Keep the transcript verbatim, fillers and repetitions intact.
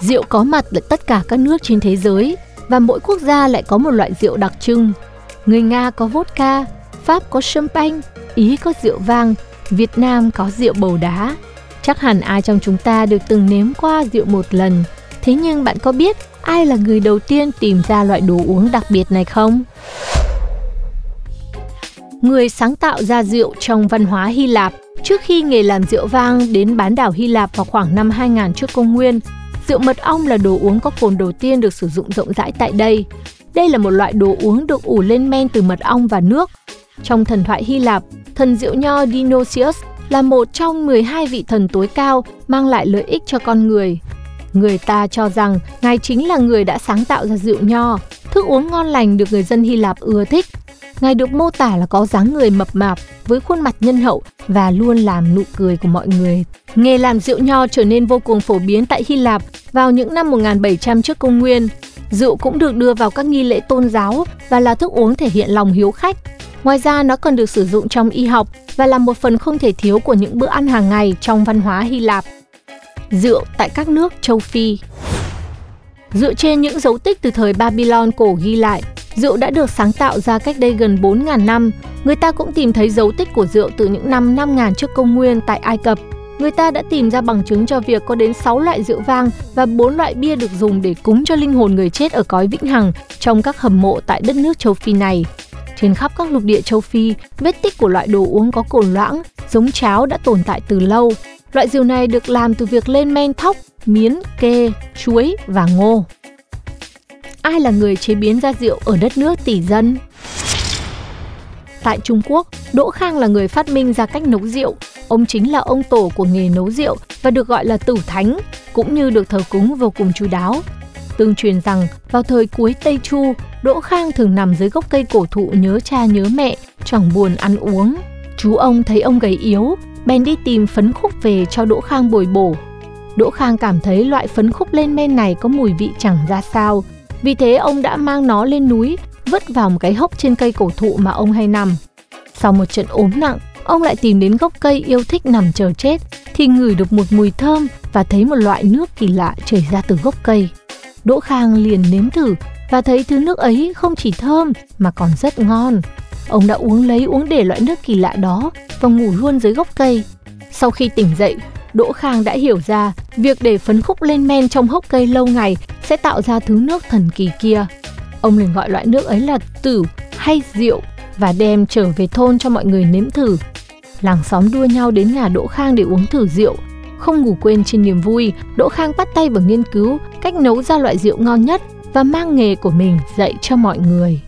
Rượu có mặt ở tất cả các nước trên thế giới và mỗi quốc gia lại có một loại rượu đặc trưng. Người Nga có vodka, Pháp có champagne, Ý có rượu vang, Việt Nam có rượu bầu đá. Chắc hẳn ai trong chúng ta được từng nếm qua rượu một lần. Thế nhưng bạn có biết ai là người đầu tiên tìm ra loại đồ uống đặc biệt này không? Người sáng tạo ra rượu trong văn hóa Hy Lạp. Trước khi nghề làm rượu vang đến bán đảo Hy Lạp vào khoảng năm hai nghìn trước công nguyên, rượu mật ong là đồ uống có cồn đầu tiên được sử dụng rộng rãi tại đây. Đây là một loại đồ uống được ủ lên men từ mật ong và nước. Trong thần thoại Hy Lạp, thần rượu nho Dionysus là một trong mười hai vị thần tối cao mang lại lợi ích cho con người. Người ta cho rằng ngài chính là người đã sáng tạo ra rượu nho, thức uống ngon lành được người dân Hy Lạp ưa thích. Ngài được mô tả là có dáng người mập mạp với khuôn mặt nhân hậu và luôn làm nụ cười của mọi người. Nghề làm rượu nho trở nên vô cùng phổ biến tại Hy Lạp vào những năm một nghìn bảy trăm trước công nguyên. Rượu cũng được đưa vào các nghi lễ tôn giáo và là thức uống thể hiện lòng hiếu khách. Ngoài ra, nó còn được sử dụng trong y học và là một phần không thể thiếu của những bữa ăn hàng ngày trong văn hóa Hy Lạp. Rượu tại các nước châu Phi. Dựa trên những dấu tích từ thời Babylon cổ ghi lại, rượu đã được sáng tạo ra cách đây gần bốn nghìn năm. Người ta cũng tìm thấy dấu tích của rượu từ những năm năm nghìn trước công nguyên tại Ai Cập. Người ta đã tìm ra bằng chứng cho việc có đến sáu loại rượu vang và bốn loại bia được dùng để cúng cho linh hồn người chết ở cõi vĩnh hằng trong các hầm mộ tại đất nước châu Phi này. Trên khắp các lục địa châu Phi, vết tích của loại đồ uống có cồn loãng, giống cháo đã tồn tại từ lâu. Loại rượu này được làm từ việc lên men thóc, miến, kê, chuối và ngô. Ai là người chế biến ra rượu ở đất nước tỷ dân? Tại Trung Quốc, Đỗ Khang là người phát minh ra cách nấu rượu. Ông chính là ông tổ của nghề nấu rượu và được gọi là tử thánh, cũng như được thờ cúng vô cùng chu đáo. Tương truyền rằng, vào thời cuối Tây Chu, Đỗ Khang thường nằm dưới gốc cây cổ thụ nhớ cha nhớ mẹ, chẳng buồn ăn uống. Chú ông thấy ông gầy yếu, bèn đi tìm phấn khúc về cho Đỗ Khang bồi bổ. Đỗ Khang cảm thấy loại phấn khúc lên men này có mùi vị chẳng ra sao. Vì thế ông đã mang nó lên núi, vứt vào một cái hốc trên cây cổ thụ mà ông hay nằm. Sau một trận ốm nặng, ông lại tìm đến gốc cây yêu thích nằm chờ chết, thì ngửi được một mùi thơm và thấy một loại nước kỳ lạ chảy ra từ gốc cây. Đỗ Khang liền nếm thử và thấy thứ nước ấy không chỉ thơm mà còn rất ngon. Ông đã uống lấy uống để loại nước kỳ lạ đó và ngủ luôn dưới gốc cây. Sau khi tỉnh dậy, Đỗ Khang đã hiểu ra việc để phấn khúc lên men trong hốc cây lâu ngày sẽ tạo ra thứ nước thần kỳ kia. Ông liền gọi loại nước ấy là tửu hay rượu và đem trở về thôn cho mọi người nếm thử. Làng xóm đua nhau đến nhà Đỗ Khang để uống thử rượu. Không ngủ quên trên niềm vui, Đỗ Khang bắt tay vào nghiên cứu cách nấu ra loại rượu ngon nhất và mang nghề của mình dạy cho mọi người.